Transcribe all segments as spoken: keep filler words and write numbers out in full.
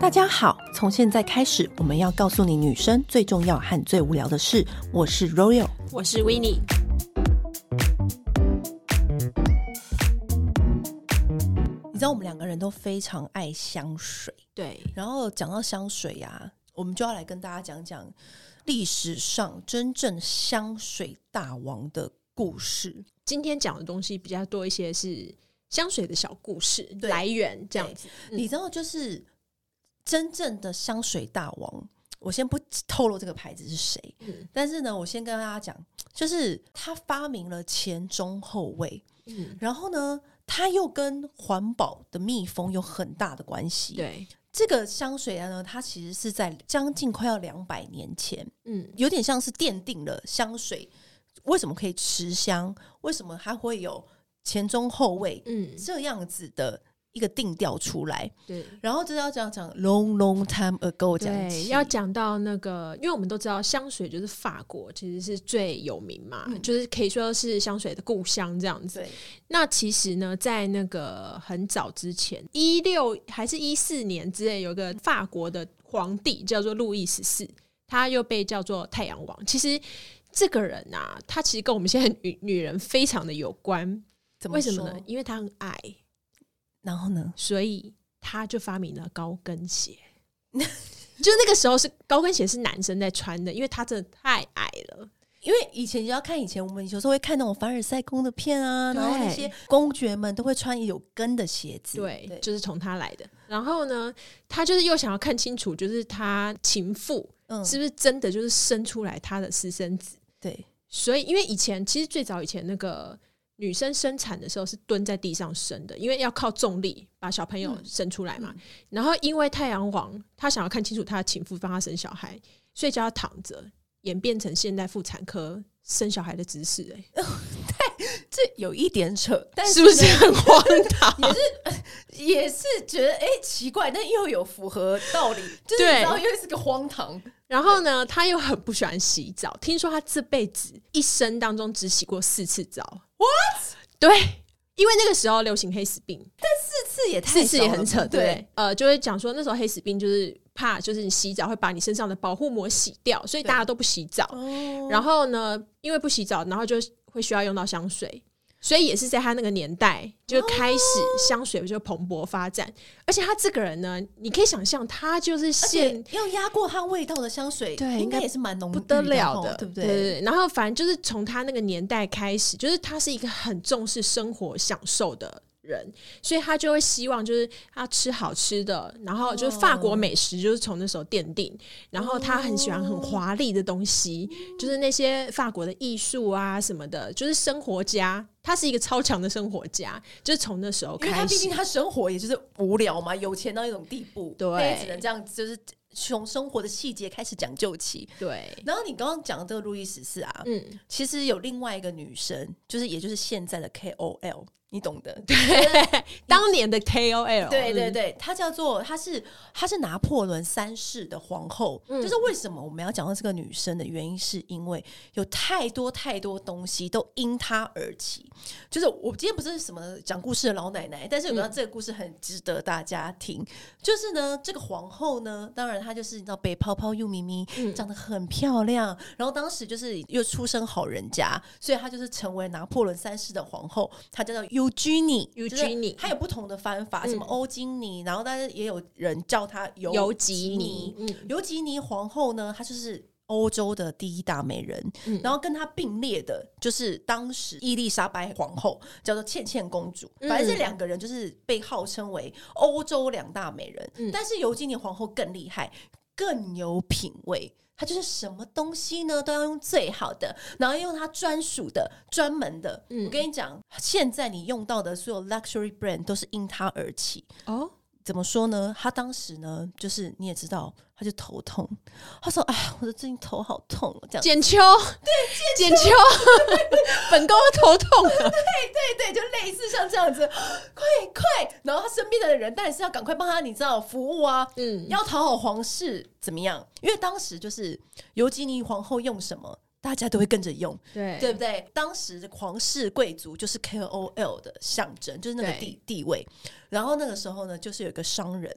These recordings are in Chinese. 大家好，从现在开始，我们要告诉你女生最重要和最无聊的事。我是 Royal， 我是 Winnie。 你知道我们两个人都非常爱香水，对。然后讲到香水啊，我们就要来跟大家讲讲历史上真正香水大王的故事。今天讲的东西比较多一些是香水的小故事来源这样子、嗯、你知道就是真正的香水大王，我先不透露这个牌子是谁、嗯、但是呢我先跟大家讲，就是他发明了前中后味、嗯、然后呢他又跟环保的密封有很大的关系。对，这个香水呢它其实是在将近快要两百年前、嗯、有点像是奠定了香水为什么可以持香，为什么它会有前中后味、嗯、这样子的一个定调出来。对，然后就是要讲讲 long long time ago 讲起，要讲到那个，因为我们都知道香水就是法国其实是最有名嘛、嗯、就是可以说是香水的故乡这样子。对，那其实呢在那个很早之前一六还是一四年之类，有个法国的皇帝叫做路易十四，他又被叫做太阳王。其实这个人啊，他其实跟我们现在 女, 女人非常的有关。怎么说？为什么呢？因为他很矮，然后呢所以他就发明了高跟鞋就那个时候是高跟鞋是男生在穿的，因为他真的太矮了。因为以前就要看，以前我们有时候会看那种凡尔赛宫的片啊，然后那些公爵们都会穿有跟的鞋子。 对, 对就是从他来的。然后呢他就是又想要看清楚，就是他情妇、嗯、是不是真的就是生出来他的私生子。对，所以因为以前其实最早以前那个女生生产的时候是蹲在地上生的，因为要靠重力把小朋友生出来嘛、嗯嗯、然后因为太阳王他想要看清楚他的情妇帮他生小孩，所以就要躺着，演变成现代妇产科生小孩的姿势、欸哦、这有一点扯，但 是, 是不是很荒唐也是也是觉得哎、欸、奇怪，但又有符合道理，就是你知道又是个荒唐。然后呢他又很不喜欢洗澡，听说他这辈子一生当中只洗过四次澡。What? 对，因为那个时候流行黑死病，但四次也太少了，四次也很扯， 对, 对呃，就会讲说那时候黑死病就是怕就是你洗澡会把你身上的保护膜洗掉，所以大家都不洗澡。然后呢因为不洗澡，然后就会需要用到香水，所以也是在他那个年代就开始香水就蓬勃发展、哦、而且他这个人呢你可以想象他就是现要压过他味道的香水，对，应该也是蛮浓郁的，不得了的，对不 对, 对, 对, 对。然后反正就是从他那个年代开始，就是他是一个很重视生活享受的人，所以他就会希望就是他吃好吃的，然后就是法国美食就是从那时候奠定。然后他很喜欢很华丽的东西、哦、就是那些法国的艺术啊什么的，就是生活家，他是一个超强的生活家，就是从那时候开始。因为他毕竟他生活也就是无聊嘛，有钱到一种地步，对，他也只能这样，就是从生活的细节开始讲究起。对，然后你刚刚讲的这个路易十四啊、嗯、其实有另外一个女生，就是也就是现在的 K O L， 你懂的，对当年的 K O L， 对对对，她叫做她是她是拿破仑三世的皇后、嗯、就是为什么我们要讲到这个女生的原因，是因为有太多太多东西都因她而起。就是我今天不是什么讲故事的老奶奶，但是我觉得这个故事很值得大家听、嗯、就是呢这个皇后呢，当然她就是你知道北泡泡又咪咪、嗯、长得很漂亮，然后当时就是又出身好人家，所以她就是成为拿破仑三世的皇后。她叫做 Eugenie， Eugenie 她有不同的翻法、嗯、什么欧金尼，然后但是也有人叫她尤吉尼。尤吉尼皇后呢，她就是欧洲的第一大美人、嗯、然后跟她并列的就是当时伊丽莎白皇后，叫做倩倩公主。反正这两个人就是被号称为欧洲两大美人、嗯、但是尤金尼皇后更厉害，更有品味，她就是什么东西呢都要用最好的，然后用她专属的专门的、嗯、我跟你讲现在你用到的所有 luxury brand 都是因她而起。哦，怎么说呢，他当时呢就是你也知道他就头痛，他说哎我的最近头好痛，这样简秋，对，简秋本宫头痛了对对 对, 对，就类似像这样子快快，然后他身边的人当然是要赶快帮他你知道服务啊、嗯、要讨好皇室怎么样，因为当时就是尤吉尼皇后用什么大家都会跟着用，对对不对？当时皇室贵族就是 K O L 的象征，就是那个 地, 地位。然后那个时候呢，就是有一个商人，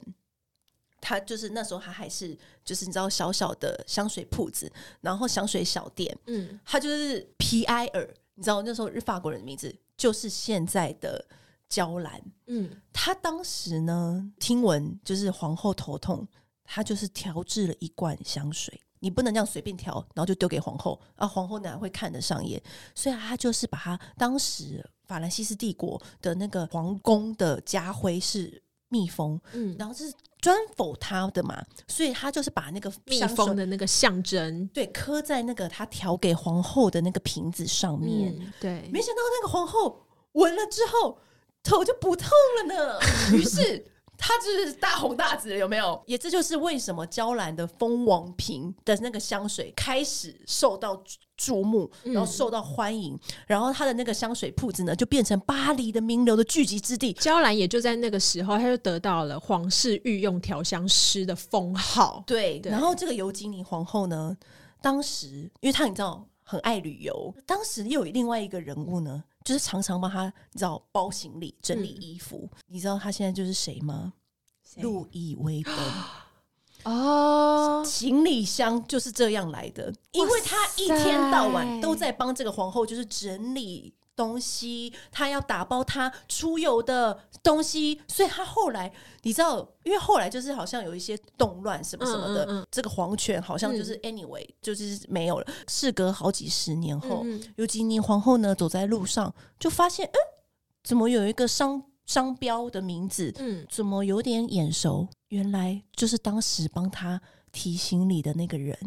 他就是那时候他还是就是你知道小小的香水铺子，然后香水小店，嗯，他就是皮埃尔，你知道那时候日法国人的名字就是现在的娇兰，嗯，他当时呢听闻就是皇后头痛，他就是调制了一罐香水。你不能这样随便调然后就丢给皇后啊，皇后哪会看得上眼，所以他就是把他当时法兰西斯帝国的那个皇宫的家徽是蜜蜂，嗯，然后是专否他的嘛，所以他就是把那个蜜蜂的那个象征对刻在那个他调给皇后的那个瓶子上面，嗯，对，没想到那个皇后闻了之后头就不痛了呢于是他就是大红大紫，有没有？也这就是为什么娇兰的蜂王瓶的那个香水开始受到注目，然后受到欢迎，嗯，然后他的那个香水铺子呢，就变成巴黎的名流的聚集之地。娇兰也就在那个时候，他就得到了皇室御用调香师的封号。对，对然后这个尤吉尼皇后呢，当时因为她你知道很爱旅游，当时又有另外一个人物呢。就是常常帮他你知道包行李整理衣服，嗯，你知道他现在就是谁吗？路易威登哦，行李箱就是这样来的，因为他一天到晚都在帮这个皇后就是整理东西，他要打包他出游的东西，所以他后来你知道因为后来就是好像有一些动乱什么什么的，嗯嗯嗯，这个皇权好像就是 anyway，嗯，就是没有了。事隔好几十年后，嗯嗯，尤吉尼皇后呢走在路上就发现，嗯，怎么有一个 商, 商标的名字，嗯，怎么有点眼熟，原来就是当时帮他提行李的那个人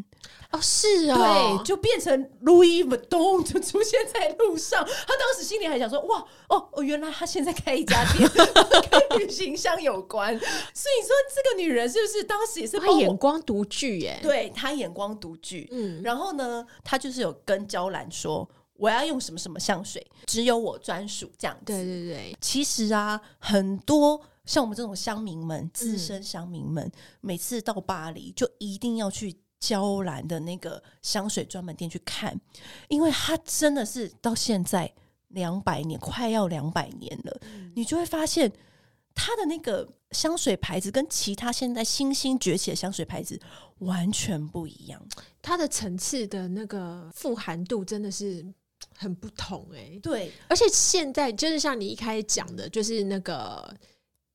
哦，是哦，对，就变成 Louis Vuitton 就出现在路上。他当时心里还想说，哇哦，原来他现在开一家店跟旅行箱有关。所以你说这个女人是不是当时也是她眼光独具耶？对，她眼光独具，嗯，然后呢，她就是有跟娇兰说，我要用什么什么香水，只有我专属这样子。对对对，其实啊，很多。像我们这种乡民们资深乡民们，嗯，每次到巴黎就一定要去娇兰的那个香水专门店去看，因为它真的是到现在两百年快要两百年了，嗯，你就会发现它的那个香水牌子跟其他现在新兴崛起的香水牌子完全不一样，它的层次的那个富含度真的是很不同，欸，对，而且现在就是像你一开始讲的就是那个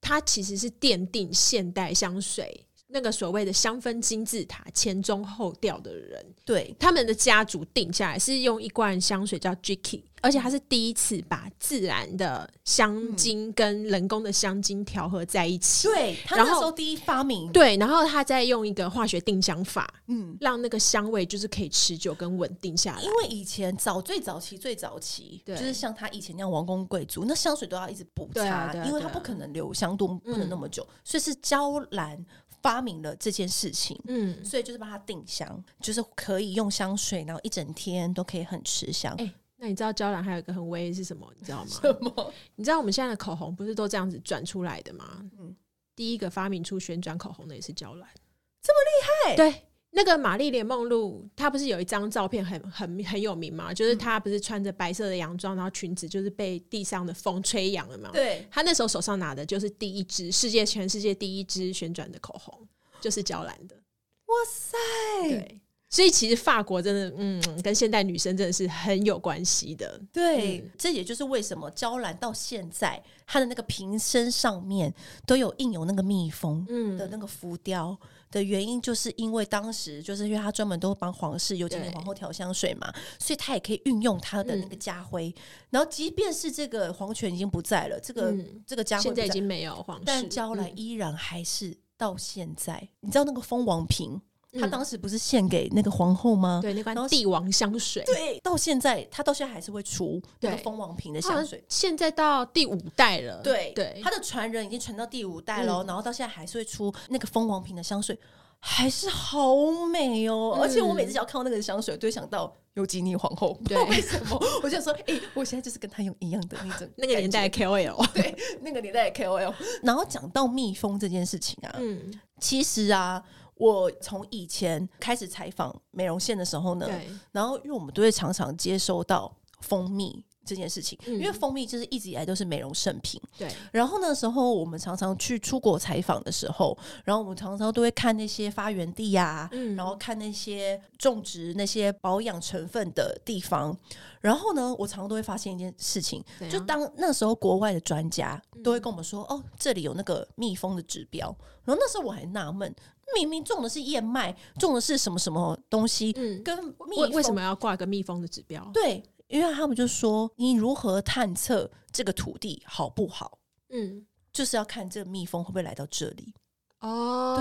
它其实是奠定现代香水那个所谓的香氛金字塔前中后调的人，对，他们的家族定下来是用一罐香水叫 Jicky， 而且它是第一次把自然的香精跟人工的香精调和在一起，嗯，对，他那时候第一发明，对，然后他再用一个化学定香法，嗯，让那个香味就是可以持久跟稳定下来。因为以前早最早期最早期就是像他以前那样王公贵族那香水都要一直补擦，啊啊啊，因为他不可能留香度不能那么久，嗯，所以是娇兰发明了这件事情，嗯，所以就是把它定香，就是可以用香水然后一整天都可以很持香，欸，那你知道娇兰还有一个很威是什么你知道吗？什么？你知道我们现在的口红不是都这样子转出来的吗，嗯，第一个发明出旋转口红的也是娇兰，这么厉害？对，那个玛丽莲梦露她不是有一张照片 很, 很, 很有名吗？就是她不是穿着白色的洋装然后裙子就是被地上的风吹扬了吗？对，她那时候手上拿的就是第一支世界全世界第一支旋转的口红就是娇兰的，哇塞，对，所以其实法国真的，嗯，跟现代女生真的是很有关系的，对，嗯，这也就是为什么娇兰到现在她的那个瓶身上面都有印有那个蜜蜂的那个浮雕的原因，就是因为当时就是因为她专门都帮皇室尤其是皇后调香水嘛，所以她也可以运用她的那个家徽，嗯，然后即便是这个皇权已经不在了，这个，嗯，这个家徽现在已经没有皇室，但娇兰依然还是到现在，嗯，你知道那个蜂王瓶他当时不是献给那个皇后吗？对，那罐帝王香水，对，到现在他到现在还是会出那个蜂王瓶的香水，现在到第五代了，对对，他的传人已经传到第五代了，嗯，然后到现在还是会出那个蜂王瓶的香水，还是好美哦，嗯，而且我每次只要看到那个香水，都会想到尤吉尼皇后，不知道为什么，我就想说，哎，欸，我现在就是跟她用一样的那种那个年代的 K O L， 对，那个年代的 K O L。然后讲到蜜蜂这件事情啊，嗯，其实啊，我从以前开始采访美容线的时候呢，然后因为我们都会常常接收到蜂蜜这件事情、嗯、因为蜂蜜就是一直以来都是美容圣品，对。然后那时候我们常常去出国采访的时候，然后我们常常都会看那些发源地啊、嗯、然后看那些种植那些保养成分的地方，然后呢我常常都会发现一件事情，就当那时候国外的专家都会跟我们说、嗯、哦这里有那个蜜蜂的指标，然后那时候我还纳闷，明明种的是燕麦，种的是什么什么东西、嗯、跟蜜蜂为什么要挂个蜜蜂的指标？对，因为他们就说你如何探测这个土地好不好，嗯，就是要看这个蜜蜂会不会来到这里。哦，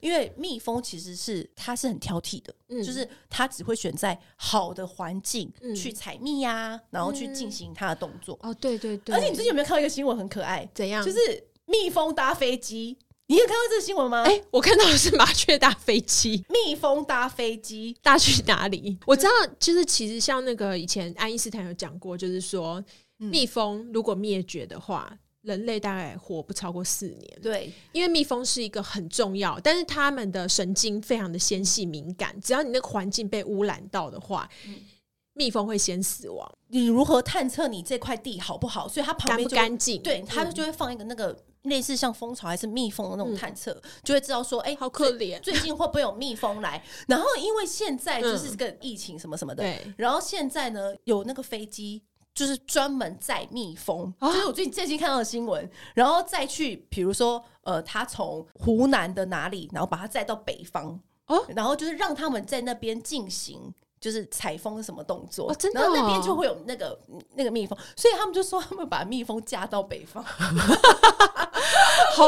对，因为蜜蜂其实是它是很挑剔的、嗯、就是它只会选在好的环境去采蜜呀、啊嗯，然后去进行它的动作、嗯、哦，对对对。而且你最近有没有看到一个新闻很可爱？怎样？就是蜜蜂搭飞机，你有看到这个新闻吗？哎、欸，我看到的是麻雀搭飞机，蜜蜂搭飞机，搭去哪里？我知道，就是其实像那个以前爱因斯坦有讲过，就是说、嗯、蜜蜂如果灭绝的话，人类大概活不超过四年。对，因为蜜蜂是一个很重要，但是他们的神经非常的纤细敏感，只要你那个环境被污染到的话。嗯，蜜蜂会先死亡。你如何探测你这块地好不好？所以它旁边干不干净？对，它就会放一个那个类似像蜂巢还是蜜蜂的那种探测、嗯，就会知道说，哎、欸，好可怜，最近会不会有蜜蜂来？然后因为现在就是这个疫情什么什么的，嗯、然后现在呢有那个飞机就是专门载蜜蜂、啊，就是我最近最近看到的新闻，然后再去比如说呃，它从湖南的哪里，然后把它载到北方、哦，然后就是让他们在那边进行。就是采蜂什么动作、哦真的哦、然后那边就会有那个那个蜜蜂，所以他们就说他们把蜜蜂嫁到北方好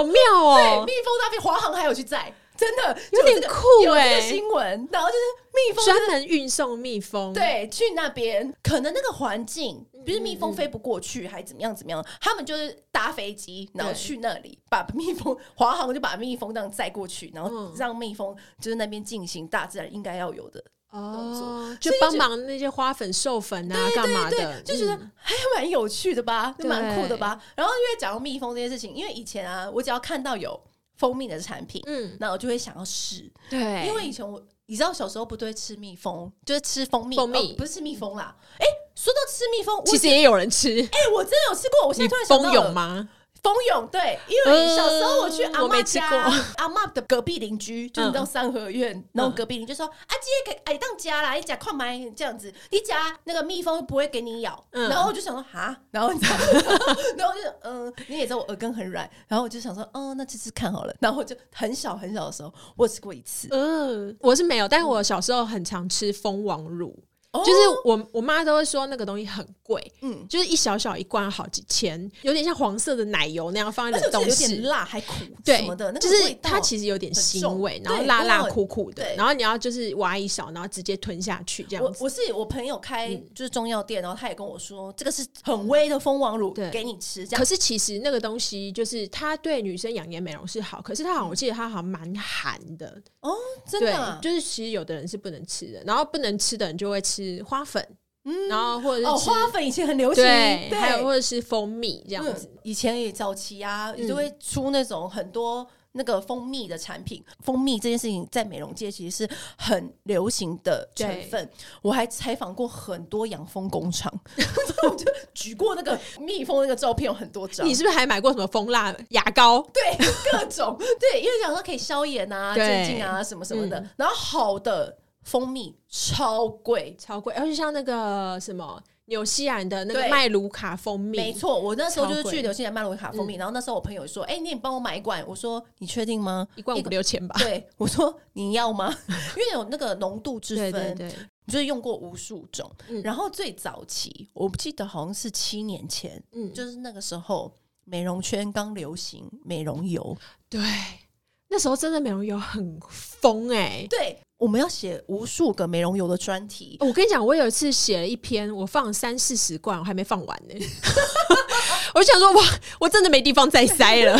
妙哦，对，蜜蜂那边华航还有去载，真的有点酷哎、欸，有这个新闻，然后就是蜜蜂专门运送蜜蜂，对，去那边可能那个环境比如蜜蜂飞不过去、嗯、还怎么样怎么样，他们就是搭飞机然后去那里把蜜蜂，华航就把蜜蜂这样载过去，然后让蜜蜂就是那边进行大自然应该要有的哦，就帮忙那些花粉授粉啊干嘛的，就觉得还蛮有趣的吧，蛮酷的吧。然后因为讲到蜜蜂这件事情，因为以前啊我只要看到有蜂蜜的产品，嗯，那我就会想要试，对，因为以前我你知道小时候不对吃蜜蜂，就是吃蜂蜜，蜂蜜、哦、不是吃蜜蜂啦，哎、欸，说到吃蜜蜂其实也有人吃，哎、欸，我真的有吃过，我现在突然想到了，你蜂蛹吗？蜂蛹，对，因为小时候我去阿嬤家，嗯、阿嬤的隔壁邻居就是到三合院、嗯、然后隔壁邻居就说、嗯、啊，今天给哎当家啦，你夹快买这样子，你夹那个蜜蜂不会给你咬，嗯、然后我就想说哈，然后然后然后就嗯，你也知道我耳根很软，然后我就想说嗯，那吃吃看好了，然后就很小很小的时候我吃过一次，嗯，我是没有，但我小时候很常吃蜂王乳。就是我我妈都会说那个东西很贵，嗯，就是一小小一罐好几千，有点像黄色的奶油那样放在冷冻室，有点辣还苦，对，什么的，那個、就是它其实有点腥味，然后辣辣苦苦的，然后你要就是挖一勺，然后直接吞下去这样子。我我是我朋友开就是中药店，然后他也跟我说、嗯、这个是很微的蜂王乳给你吃這樣，可是其实那个东西就是它对女生养颜美容是好，可是它好像我记得它好像蛮寒的哦，真的、啊對，就是其实有的人是不能吃的，然后不能吃的人就会吃。花粉、嗯、然后或者是、哦、花粉以前很流行， 对, 对，还有或者是蜂蜜这样子、嗯、以前也早期啊、嗯、就会出那种很多那个蜂蜜的产品，蜂蜜这件事情在美容界其实是很流行的成分，我还采访过很多养蜂工厂我就举过那个蜜蜂那个照片有很多张，你是不是还买过什么蜂蜡牙膏，对，各种对，因为想说可以消炎啊镇静啊什么什么的、嗯、然后好的蜂蜜超贵超贵，而且像那个什么纽西兰的那个麦卢卡蜂蜜，没错，我那时候就是去纽西兰麦卢卡蜂蜜、嗯、然后那时候我朋友说哎、欸，你帮我买一罐，我说你确定吗？一罐五六千吧，对，我说你要吗因为有那个浓度之分，对对对，就是用过无数种、嗯、然后最早期我不记得好像是七年前、嗯、就是那个时候美容圈刚流行美容油，对，那时候真的美容油很疯哎、欸，对，我们要写无数个美容油的专题、哦、我跟你讲我有一次写了一篇，我放三四十罐我还没放完呢、欸、我就想说哇我真的没地方再塞了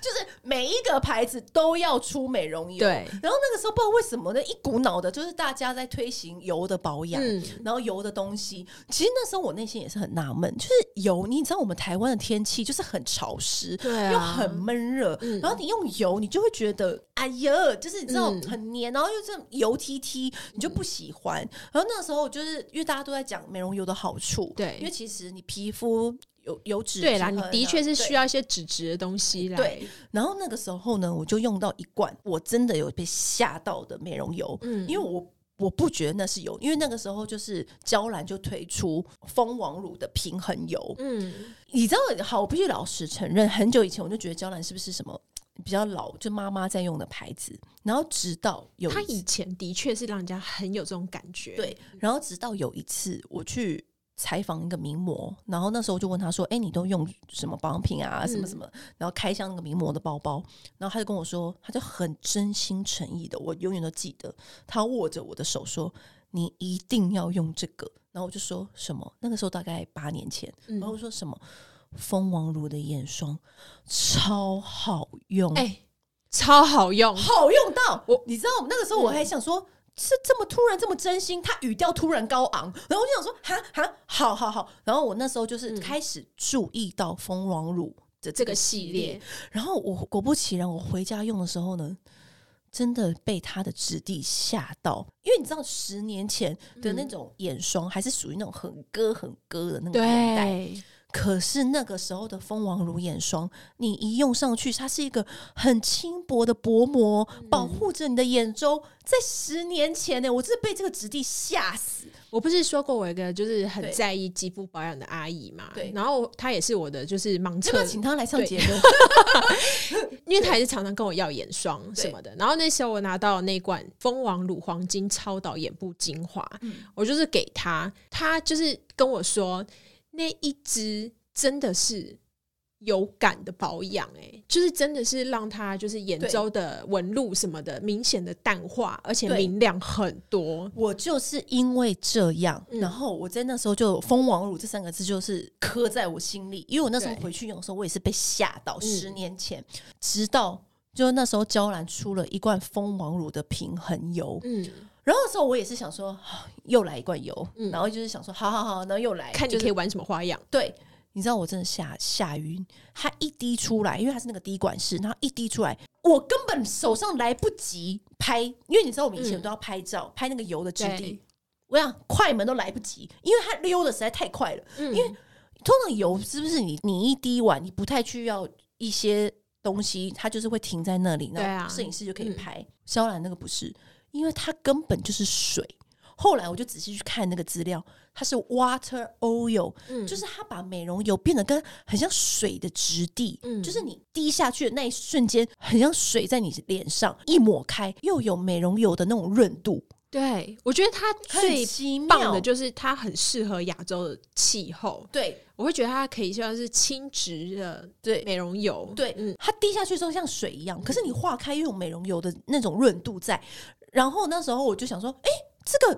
就是每一个牌子都要出美容油。对。然后那个时候不知道为什么呢，一股脑的就是大家在推行油的保养、嗯、然后油的东西。其实那时候我内心也是很纳闷，就是油，你知道我们台湾的天气就是很潮湿、啊、又很闷热、嗯、然后你用油你就会觉得哎呀，就是你知道很黏、嗯、然后又这油 T T 你就不喜欢、嗯、然后那时候就是因为大家都在讲美容油的好处，对，因为其实你皮肤有有脂质，对啦，你的确是需要一些脂质的东西来。对，然后那个时候呢，我就用到一罐，我真的有被吓到的美容油，嗯，因为我。我不觉得那是油，因为那个时候就是娇兰就推出蜂王乳的平衡油。嗯，你知道，好，我必须老实承认，很久以前我就觉得娇兰是不是什么比较老，就妈妈在用的牌子。然后直到有一次，他以前的确是让人家很有这种感觉。对，然后直到有一次我去采访一个名模，然后那时候我就问他说：“哎、欸，你都用什么保养品啊？什么什么？”嗯、然后开箱那个名模的包包，然后他就跟我说，他就很真心诚意的，我永远都记得，他握着我的手说：“你一定要用这个。”然后我就说什么？那个时候大概八年前，嗯、然后我说什么？蜂王乳的眼霜超好用，哎、欸，超好用，好用到我，你知道那个时候我还想说。嗯，是这么突然这么真心，他语调突然高昂，然后我就想说哈哈，好好好，然后我那时候就是开始注意到蜂王乳的这个系列、嗯、然后我果不其然我回家用的时候呢，真的被它的质地吓到，因为你知道十年前的那种眼霜还是属于那种很割很割的那个年代，可是那个时候的蜂王乳眼霜，你一用上去，它是一个很轻薄的薄膜，保护着你的眼周。在十年前呢、欸，我真的被这个质地吓死。我不是说过我有一个就是很在意肌肤保养的阿姨嘛，对，然后她也是我的就是盲测，要不要请她来上节目？因为她也是常常跟我要眼霜什么的。然后那时候我拿到那罐蜂王乳黄金超导眼部精华、嗯，我就是给她，她就是跟我说。那一支真的是有感的保养、欸、就是真的是让它就是眼周的纹路什么的明显的淡化，而且明亮很多。我就是因为这样、嗯、然后我在那时候就蜂王乳这三个字就是刻在我心里，因为我那时候回去用的时候我也是被吓到，十年前、嗯、直到就那时候娇兰出了一罐蜂王乳的平衡油，嗯，然后那时候我也是想说又来一罐油、嗯、然后就是想说好好好，然后又来看你可以玩什么花样、就是、对，你知道我真的吓吓晕，它一滴出来，因为它是那个滴管式，然后一滴出来我根本手上来不及拍，因为你知道我们以前都要拍照、嗯、拍那个油的质地，我想快门都来不及，因为它溜的实在太快了、嗯、因为通常油是不是 你, 你一滴完你不太需要一些东西，它就是会停在那里，然后摄影师就可以拍，娇兰、啊嗯、那个不是，因为它根本就是水，后来我就仔细去看那个资料，它是 water oil、嗯、就是它把美容油变得跟很像水的质地、嗯、就是你滴下去的那一瞬间很像水在你脸上，一抹开又有美容油的那种润度。对，我觉得它最棒的就是它很适合亚洲的气候，对，我会觉得它可以像是轻质的美容油，对、嗯、它滴下去之后像水一样，可是你化开又有美容油的那种润度在，然后那时候我就想说哎、欸，这个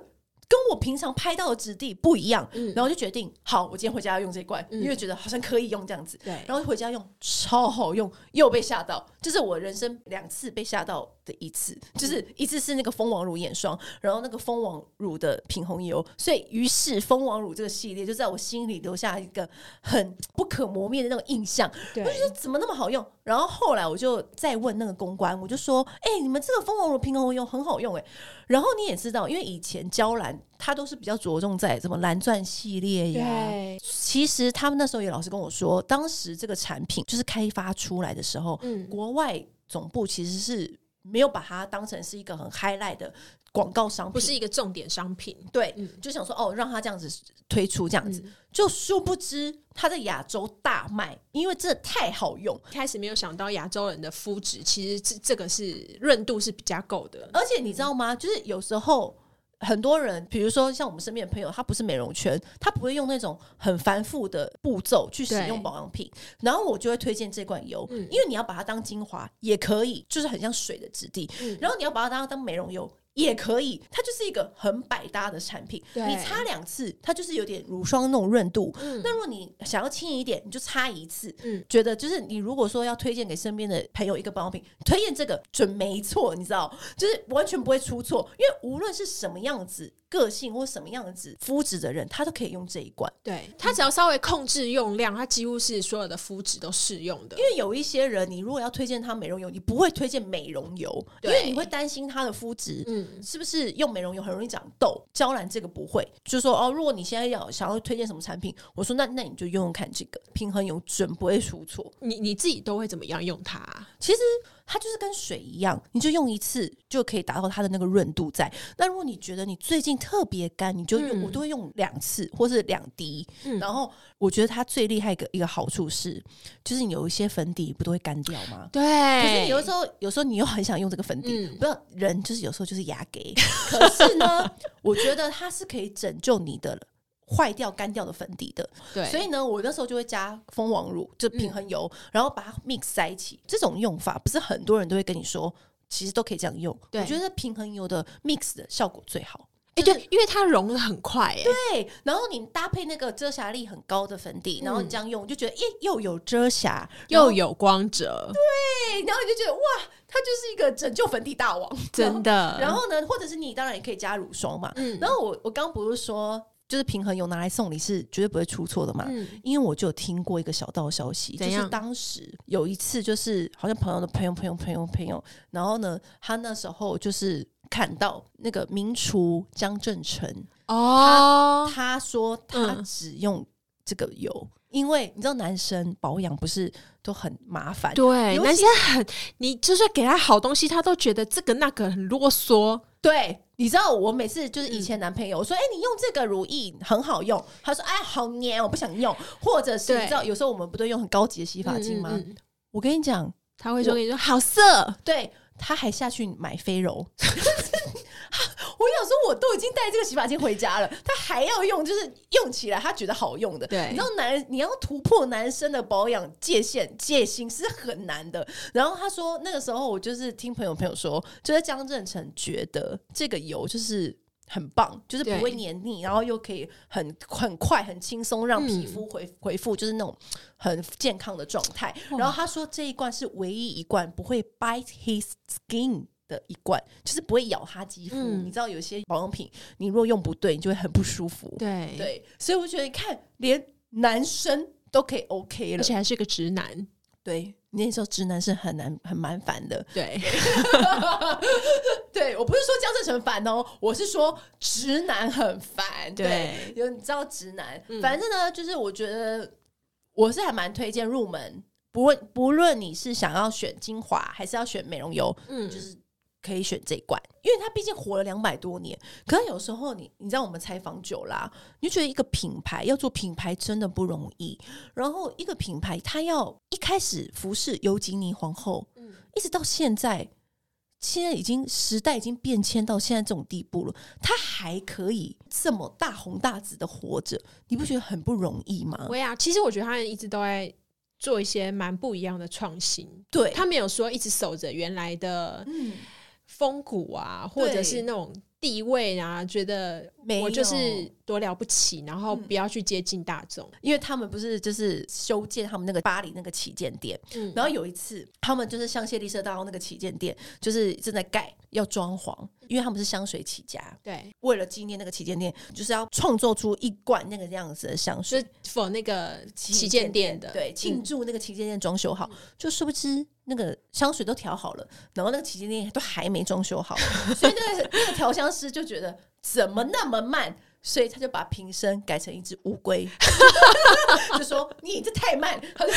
跟我平常拍到的质地不一样、嗯、然后就决定好我今天回家要用这一罐、嗯、因为觉得好像可以用这样子，对，然后回家用超好用，又被吓到，就是我人生两次被吓到的一次，就是一次是那个蜂王乳眼霜，然后那个蜂王乳的平衡油，所以于是蜂王乳这个系列就在我心里留下一个很不可磨灭的那种印象，我觉得怎么那么好用，然后后来我就再问那个公关，我就说哎、欸，你们这个蜂王乳平衡油很好用哎、欸。然后你也知道因为以前娇兰它都是比较着重在什么蓝钻系列呀，其实他们那时候也老是跟我说，当时这个产品就是开发出来的时候、嗯、国外总部其实是没有把它当成是一个很 highlight 的广告商品，不是一个重点商品，对、嗯、就想说哦让它这样子推出这样子、嗯、就殊不知它在亚洲大卖，因为真的太好用，开始没有想到亚洲人的肤质其实这个是润度是比较够的，而且你知道吗、嗯、就是有时候很多人比如说像我们身边的朋友，他不是美容圈，他不会用那种很繁复的步骤去使用保养品，然后我就会推荐这罐油、嗯、因为你要把它当精华也可以，就是很像水的质地、嗯、然后你要把它当美容油也可以，它就是一个很百搭的产品，你擦两次它就是有点乳霜那种润度，嗯，那如果你想要轻一点你就擦一次，嗯，觉得就是你如果说要推荐给身边的朋友一个保养品，推荐这个准没错，你知道就是完全不会出错，因为无论是什么样子个性或什么样子肤质的人他都可以用这一罐，对，他只要稍微控制用量他几乎是所有的肤质都适用的，因为有一些人你如果要推荐他美容油你不会推荐美容油，因为你会担心他的肤质，嗯，是不是用美容油很容易长痘娇兰，这个不会，就说哦，如果你现在要想要推荐什么产品我说那那你就用用看这个平衡油准不会出错，你你自己都会怎么样用它，啊，其实它就是跟水一样，你就用一次就可以达到它的那个润度在。那如果你觉得你最近特别干，你就用，嗯，我都会用两次或是两滴，嗯。然后我觉得它最厉害的一个好处是，就是你有一些粉底不都会干掉吗？对。可是有时候，有时候你又很想用这个粉底，嗯，不知道人就是有时候就是牙给。可是呢，我觉得它是可以拯救你的了。坏掉干掉的粉底的，对，所以呢我那时候就会加蜂王乳就平衡油，嗯，然后把它 mix 在一起，这种用法不是很多人都会跟你说其实都可以这样用，我觉得平衡油的 mix 的效果最好，欸，对，因为它融得很快，欸，对，然后你搭配那个遮瑕力很高的粉底，嗯，然后你这样用就觉得，欸，又有遮瑕又有光泽，对，然后你就觉得哇它就是一个拯救粉底大王，真的。然后呢或者是你当然也可以加乳霜嘛，嗯，然后我我刚不是说就是平衡油拿来送礼是绝对不会出错的嘛，嗯，因为我就有听过一个小道消息，就是当时有一次就是好像朋友的朋友朋友朋友朋友，然后呢他那时候就是看到那个名厨江正成，哦，他, 他说他只用这个油，嗯，因为你知道男生保养不是都很麻烦，对，男生很你就是给他好东西他都觉得这个那个很啰嗦，对，你知道我每次就是以前男朋友，嗯，我说哎，欸，你用这个乳液很好用，他说哎好黏我不想用，或者是你知道有时候我们不都用很高级的洗发精吗，嗯嗯嗯，我跟你讲他会说跟你说好色，对，他还下去买飞柔我想说我都已经带这个洗发精回家了他还要用，就是用起来他觉得好用的，对，你知道男你要突破男生的保养界限界心是很难的，然后他说那个时候我就是听朋友朋友说就是江正成觉得这个油就是很棒，就是不会黏腻，然后又可以 很, 很快很轻松让皮肤回恢复，嗯，就是那种很健康的状态，然后他说这一罐是唯一一罐不会 bite his skin的一罐，就是不会咬他肌肤，嗯，你知道有些保养品你如果用不对你就会很不舒服， 对, 对，所以我觉得你看连男生都可以 OK 了，而且还是个直男，对，那时候直男是很难很蛮烦的，对对，我不是说江正成烦哦，我是说直男很烦， 对, 对，你知道直男，嗯，反正呢就是我觉得我是还蛮推荐入门，不论不论你是想要选精华还是要选美容油，嗯，就是可以选这一罐，因为它毕竟活了两百多年。可是有时候你你知道我们采访久啦，啊，你就觉得一个品牌要做品牌真的不容易。然后一个品牌它要一开始服侍尤吉尼皇后，嗯，一直到现在，现在已经时代已经变迁到现在这种地步了，它还可以这么大红大紫的活着，你不觉得很不容易吗？对啊，其实我觉得他一直都在做一些蛮不一样的创新。对，他没有说一直守着原来的，嗯，风骨啊，或者是那种地位啊，觉得我就是多了不起，然后不要去接近大众，嗯，因为他们不是就是修建他们那个巴黎那个旗舰店，嗯，然后有一次他们就是香榭丽舍大道那个旗舰店就是正在盖要装潢，因为他们是香水起家，对，为了纪念那个旗舰店就是要创作出一罐那个样子的香水，就是for那个旗舰店的，对，庆祝那个旗舰店装修好，嗯，就殊不知那个香水都调好了，然后那个旗舰店都还没装修好所以那个那个调香师就觉得怎么那么慢，所以他就把瓶身改成一只乌龟就说你这太慢，他就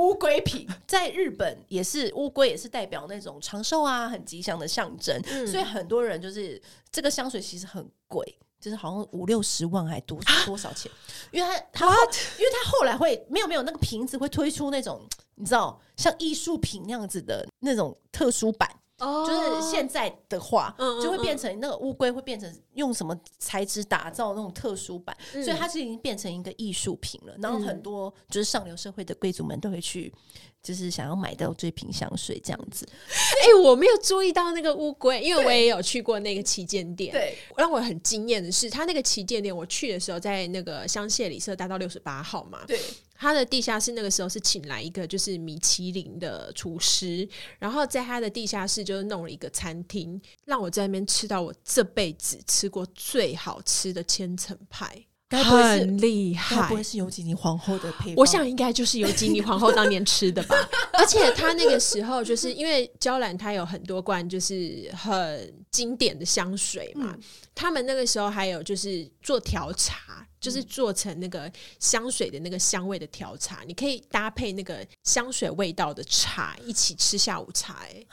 乌龟瓶在日本也是乌龟也是代表那种长寿啊很吉祥的象征，嗯，所以很多人就是这个香水其实很贵，就是好像五六十万还多多少钱，啊，因为他他因为他后来会没有没有那个瓶子会推出那种你知道像艺术品那样子的那种特殊版，哦、就是现在的话嗯嗯嗯就会变成那个乌龟会变成用什么材质打造那种特殊版、嗯、所以它是已经变成一个艺术品了，然后很多就是上流社会的贵族们都会去就是想要买到这瓶香水这样子。哎、欸，我没有注意到那个乌龟，因为我也有去过那个旗舰店。对，让我很惊艳的是它那个旗舰店，我去的时候在那个香榭里舍大道六十八号嘛，对，它的地下室那个时候是请来一个就是米其林的厨师，然后在它的地下室就弄了一个餐厅，让我在那边吃到我这辈子吃过最好吃的千层派。很厉害，该不会是尤吉尼皇后的配方？我想应该就是尤吉尼皇后当年吃的吧。而且她那个时候就是因为娇兰她有很多罐就是很经典的香水嘛、嗯、他们那个时候还有就是做调查，就是做成那个香水的那个香味的调茶，你可以搭配那个香水味道的茶一起吃下午茶、欸、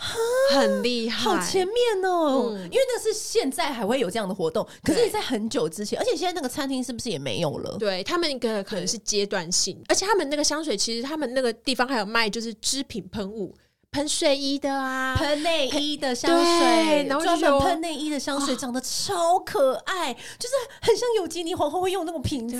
很厉害，好前面哦、嗯、因为那是现在还会有这样的活动，可是在很久之前，而且现在那个餐厅是不是也没有了？对，他们一个可能是阶段性，而且他们那个香水其实他们那个地方还有卖就是织品喷雾，喷睡衣的啊，喷内衣的香水，然后专门喷内衣的香水、哦、长得超可爱，就是很像尤吉尼皇后会用那种瓶子。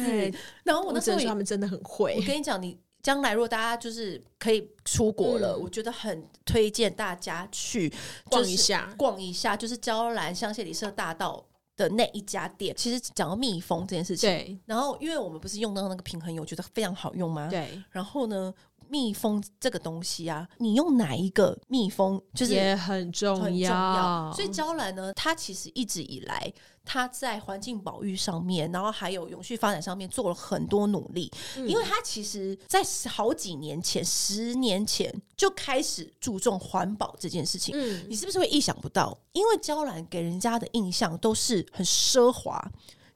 然后我那时候我他们真的很会，我跟你讲，你将来如果大家就是可以出国了、嗯、我觉得很推荐大家去、就是、逛一下逛一下就是娇兰香榭里舍大道的那一家店。其实讲到蜜蜂这件事情，对，然后因为我们不是用到那个平衡油，我觉得非常好用吗？对，然后呢蜜蜂这个东西啊，你用哪一个蜜蜂就是也很重 要, 很重要所以娇兰呢，它其实一直以来它在环境保育上面，然后还有永续发展上面做了很多努力、嗯、因为它其实在好几年前十年前就开始注重环保这件事情、嗯、你是不是会意想不到？因为娇兰给人家的印象都是很奢华，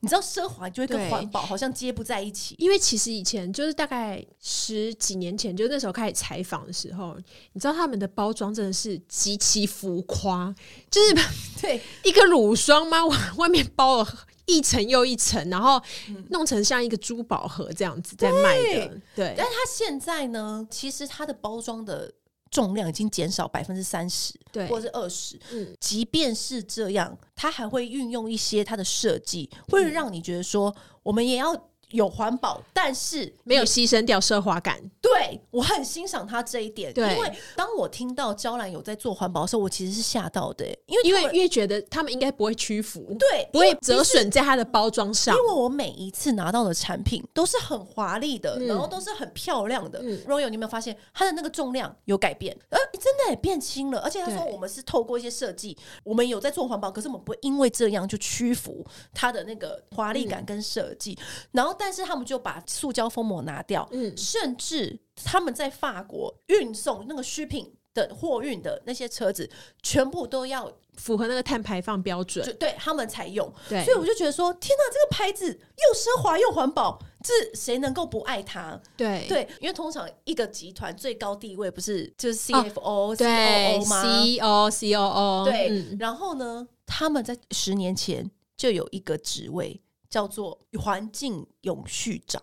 你知道奢华就会跟环保好像接不在一起。因为其实以前就是大概十几年前，就那时候开始采访的时候，你知道他们的包装真的是极其浮夸，就是对一个乳霜吗，外面包了一层又一层，然后弄成像一个珠宝盒这样子在卖的。 对, 对但是它现在呢，其实它的包装的重量已经减少 百分之三十 或是 百分之二十、嗯、即便是这样，它还会运用一些它的设计会让你觉得说、嗯、我们也要有环保，但是没有牺牲掉奢华感。对，我很欣赏他这一点。对，因为当我听到娇兰有在做环保的时候，我其实是吓到的、欸、因为因为越觉得他们应该不会屈服，对，不会折损在他的包装上。因为我每一次拿到的产品都是很华丽的、嗯、然后都是很漂亮的、嗯、Royal 你有没有发现它的那个重量有改变、呃、真的也变轻了，而且他说我们是透过一些设计，我们有在做环保，可是我们不会因为这样就屈服它的那个华丽感跟设计、嗯、然后但是他们就把塑胶封膜拿掉、嗯、甚至他们在法国运送那个食品的货运的那些车子全部都要符合那个碳排放标准，对，他们才用。所以我就觉得说天哪，这个牌子又奢华又环保，这谁能够不爱它？ 对, 对因为通常一个集团最高地位不是就是 C F O、哦、C O O 吗？ C O O C O O 对、嗯、然后呢他们在十年前就有一个职位叫做环境永续长。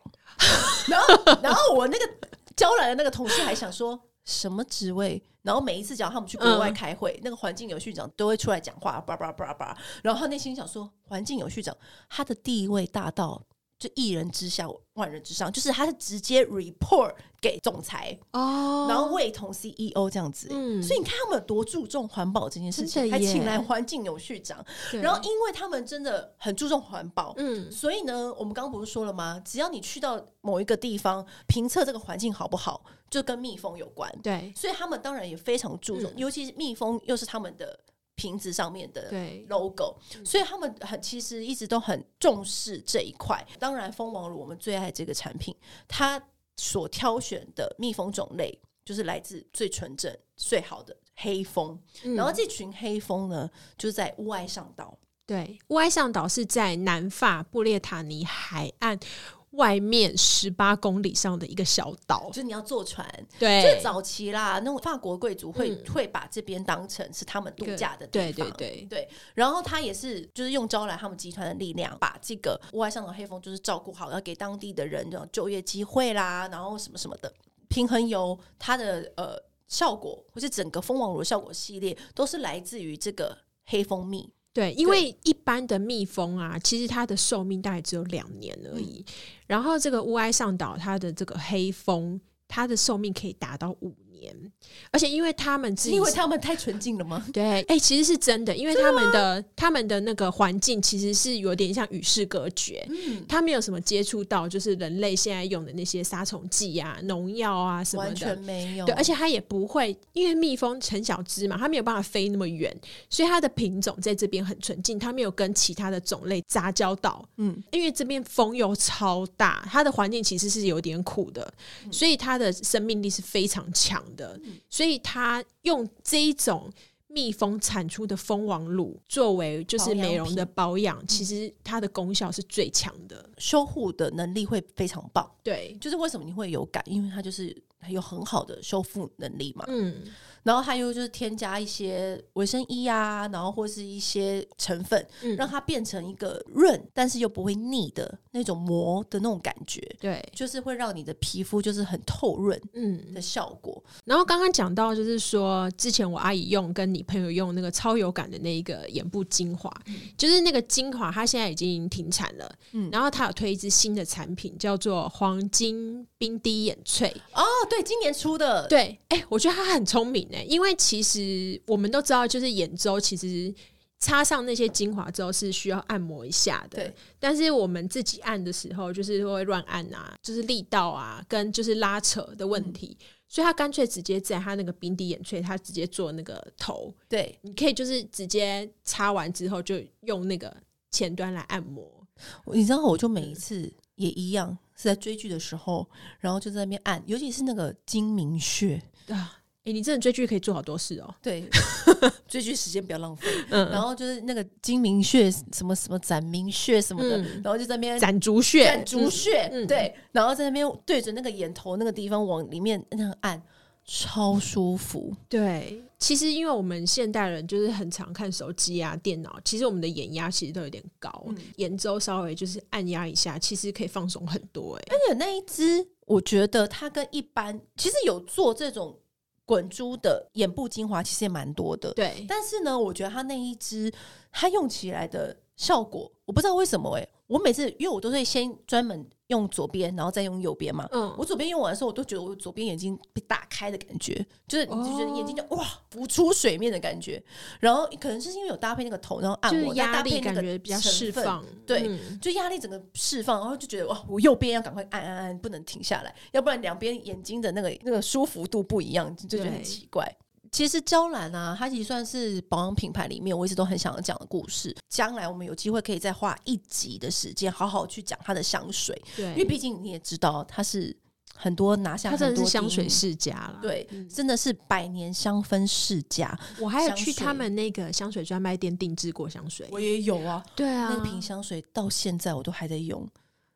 然后然后我那个娇兰的那个同事还想说什么职位，然后每一次只要他们去国外开会、嗯、那个环境永续长都会出来讲话叭叭叭叭，然后他内心想说环境永续长他的地位大到就一人之下万人之上，就是他是直接 report 给总裁、哦、然后位同 C E O 这样子、嗯、所以你看他们有多注重环保这件事情，还请来环境永续长。然后因为他们真的很注重环保、嗯、所以呢我们刚刚不是说了吗，只要你去到某一个地方评测这个环境好不好就跟蜜蜂有关。对，所以他们当然也非常注重、嗯、尤其是蜜蜂又是他们的瓶子上面的 logo， 所以他们很其实一直都很重视这一块。当然蜂王乳我们最爱这个产品，它所挑选的蜜蜂种类就是来自最纯正最好的黑蜂、嗯、然后这群黑蜂呢就是在乌埃上岛。对，乌埃上岛是在南法布列塔尼海岸外面十八公里上的一个小岛，就是你要坐船。对，就早期啦，那种法国贵族会、嗯、会把这边当成是他们度假的地方。对对 对, 对，然后他也是就是用招来他们集团的力量，把这个乌埃上岛黑蜂就是照顾好，要给当地的人就业机会啦，然后什么什么的。平衡油它的呃效果或是整个蜂王乳的效果系列都是来自于这个黑蜂蜜。对，因为一般的蜜蜂啊，其实它的寿命大概只有两年而已、嗯、然后这个乌埃上岛它的这个黑蜂它的寿命可以达到五年，而且因为他们自己因为他们太纯净了吗？对、欸、其实是真的，因为他们的他们的那个环境其实是有点像与世隔绝、嗯、它没有什么接触到就是人类现在用的那些杀虫剂啊农药啊什么的，完全没有。对，而且它也不会，因为蜜蜂很小只嘛，它没有办法飞那么远，所以它的品种在这边很纯净，它没有跟其他的种类杂交到、嗯、因为这边风又超大，它的环境其实是有点苦的、嗯、所以它的生命力是非常强的，所以他用这一种蜜蜂产出的蜂王乳作为就是美容的保养，其实它的功效是最强的，修护的能力会非常棒。对，就是为什么你会有感，因为它就是有很好的修复能力嘛。嗯，然后还有就是添加一些维生衣啊，然后或是一些成分、嗯、让它变成一个润但是又不会腻的那种膜的那种感觉。对，就是会让你的皮肤就是很透润的效果、嗯、然后刚刚讲到就是说之前我阿姨用跟你朋友用那个超有感的那一个眼部精华、嗯、就是那个精华它现在已经停产了、嗯、然后它有推一支新的产品叫做黄金冰滴眼萃。哦对，今年出的。对、欸、我觉得它很聪明耶，因为其实我们都知道就是眼周其实擦上那些精华之后是需要按摩一下的，但是我们自己按的时候就是会乱按啊，就是力道啊跟就是拉扯的问题、嗯，所以他干脆直接在他那个冰滴眼萃他直接做那个头。对，你可以就是直接擦完之后就用那个前端来按摩。你知道我就每一次也一样是在追剧的时候，然后就在那边按，尤其是那个睛明穴啊。欸、你真的追剧可以做好多事哦。对，追剧时间不要浪费、嗯、然后就是那个睛明穴什么什么攒明穴什么的、嗯、然后就在那边攒竹穴攒竹穴、嗯、对，然后在那边对着那个眼头那个地方往里面那样按，超舒服。对，其实因为我们现代人就是很常看手机啊电脑，其实我们的眼压其实都有点高、嗯、眼周稍微就是按压一下其实可以放松很多、欸、而且那一支我觉得它跟一般其实有做这种滚珠的眼部精华其实也蛮多的。对，但是呢我觉得它那一支它用起来的效果我不知道为什么欸，我每次因为我都会先专门用左边然后再用右边嘛、嗯、我左边用完的时候我都觉得我左边眼睛被打开的感觉，就是你就觉得眼睛就、哦、哇浮出水面的感觉，然后可能是因为有搭配那个头然后按摩，就是压力感觉比较释放。对、嗯、就压力整个释放，然后就觉得哇我右边要赶快按按按不能停下来，要不然两边眼睛的那个那个舒服度不一样，就觉得很奇怪。其实娇兰啊它其实算是保养品牌里面我一直都很想要讲的故事，将来我们有机会可以再花一集的时间好好去讲它的香水。对，因为毕竟你也知道它是很多拿下很多，它真的是香水世家啦。对、嗯、真的是百年香氛世家。我还有去他们那个香水专卖店定制过香水，我也有啊。对啊，那瓶香水到现在我都还在用。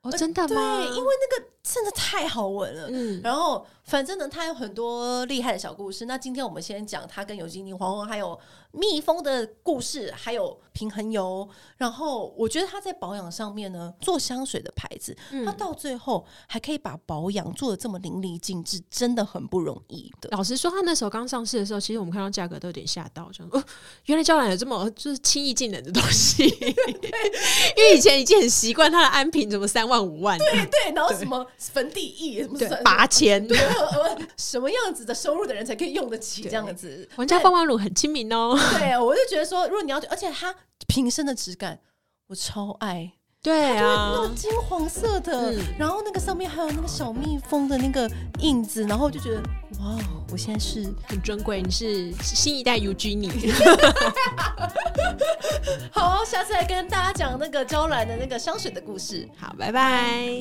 哦，真的吗？对，因为那个真的太好闻了。嗯，然后反正呢，它有很多厉害的小故事。那今天我们先讲它跟尤金尼黄蜂还有蜜蜂的故事，还有平衡油。然后我觉得它在保养上面呢，做香水的牌子，嗯、它到最后还可以把保养做得这么淋漓尽致，真的很不容易的。老实说，它那时候刚上市的时候，其实我们看到价格都有点吓到，就、哦、原来娇兰有这么就是轻易进人的东西，因为以前已经很习惯它的安瓶怎么三万五万，对对，然后什么。粉底液拔钱对什么样子的收入的人才可以用得起这样子。我们家蜂王乳很亲民哦。对，我就觉得说如果你要，而且它瓶身的质感我超爱。对啊，那个金黄色的、嗯、然后那个上面还有那个小蜜蜂的那个印子，然后就觉得哇我现在是很珍贵，你是新一代 Eugenie。 好，下次来跟大家讲那个娇兰的那个香水的故事。好，拜拜。